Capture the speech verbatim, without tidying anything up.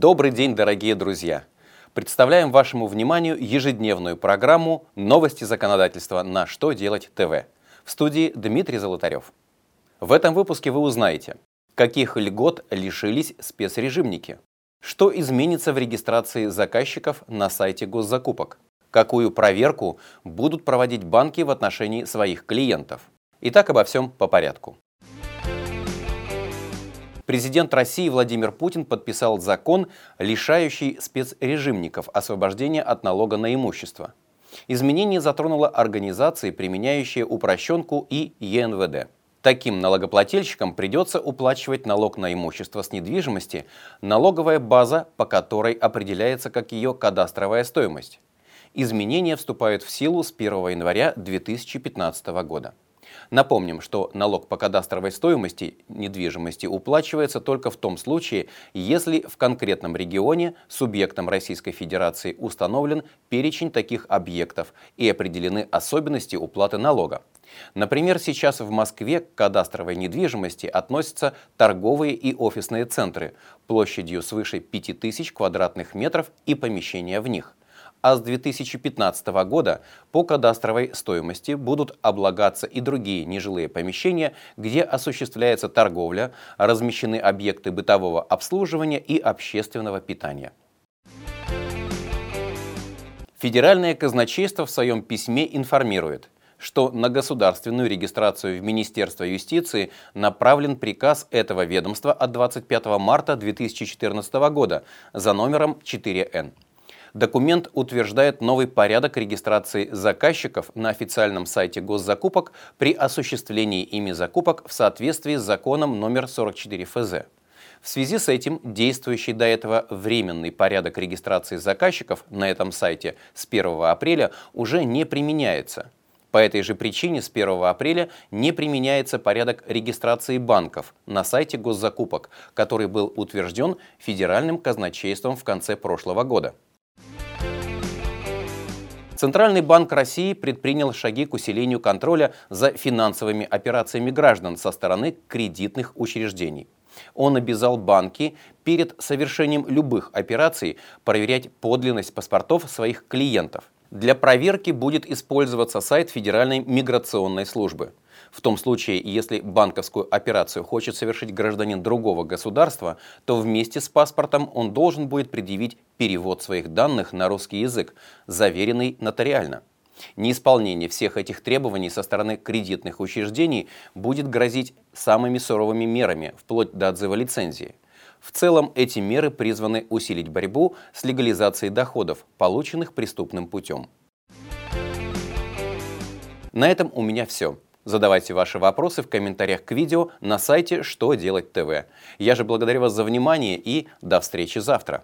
Добрый день, дорогие друзья! Представляем вашему вниманию ежедневную программу «Новости законодательства» на «Что делать ТВ». В студии Дмитрий Золотарев. В этом выпуске вы узнаете, каких льгот лишились спецрежимники, что изменится в регистрации заказчиков на сайте Госзакупок, какую проверку будут проводить банки в отношении своих клиентов. Итак, обо всем по порядку. Президент России Владимир Путин подписал закон, лишающий спецрежимников освобождения от налога на имущество. Изменение затронуло организации, применяющие упрощенку и Е Н В Д. Таким налогоплательщикам придется уплачивать налог на имущество с недвижимости, налоговая база, по которой определяется как ее кадастровая стоимость. Изменения вступают в силу с первого января две тысячи пятнадцатого года. Напомним, что налог по кадастровой стоимости недвижимости уплачивается только в том случае, если в конкретном регионе субъектом Российской Федерации установлен перечень таких объектов и определены особенности уплаты налога. Например, сейчас в Москве к кадастровой недвижимости относятся торговые и офисные центры площадью свыше пяти тысяч квадратных метров и помещения в них. А с две тысячи пятнадцатого года по кадастровой стоимости будут облагаться и другие нежилые помещения, где осуществляется торговля, размещены объекты бытового обслуживания и общественного питания. Федеральное казначейство в своем письме информирует, что на государственную регистрацию в Министерстве юстиции направлен приказ этого ведомства от двадцать пятого марта две тысячи четырнадцатого года за номером четыре Н. Документ утверждает новый порядок регистрации заказчиков на официальном сайте Госзакупок при осуществлении ими закупок в соответствии с законом номер сорок четыре Ф З. В связи с этим действующий до этого временный порядок регистрации заказчиков на этом сайте с первого апреля уже не применяется. По этой же причине с первого апреля не применяется порядок регистрации банков на сайте Госзакупок, который был утвержден Федеральным казначейством в конце прошлого года. Центральный банк России предпринял шаги к усилению контроля за финансовыми операциями граждан со стороны кредитных учреждений. Он обязал банки перед совершением любых операций проверять подлинность паспортов своих клиентов. Для проверки будет использоваться сайт Федеральной миграционной службы. В том случае, если банковскую операцию хочет совершить гражданин другого государства, то вместе с паспортом он должен будет предъявить перевод своих данных на русский язык, заверенный нотариально. Неисполнение всех этих требований со стороны кредитных учреждений будет грозить самыми суровыми мерами, вплоть до отзыва лицензии. В целом, эти меры призваны усилить борьбу с легализацией доходов, полученных преступным путем. На этом у меня все. Задавайте ваши вопросы в комментариях к видео на сайте «Что делать ТВ». Я же благодарю вас за внимание и до встречи завтра.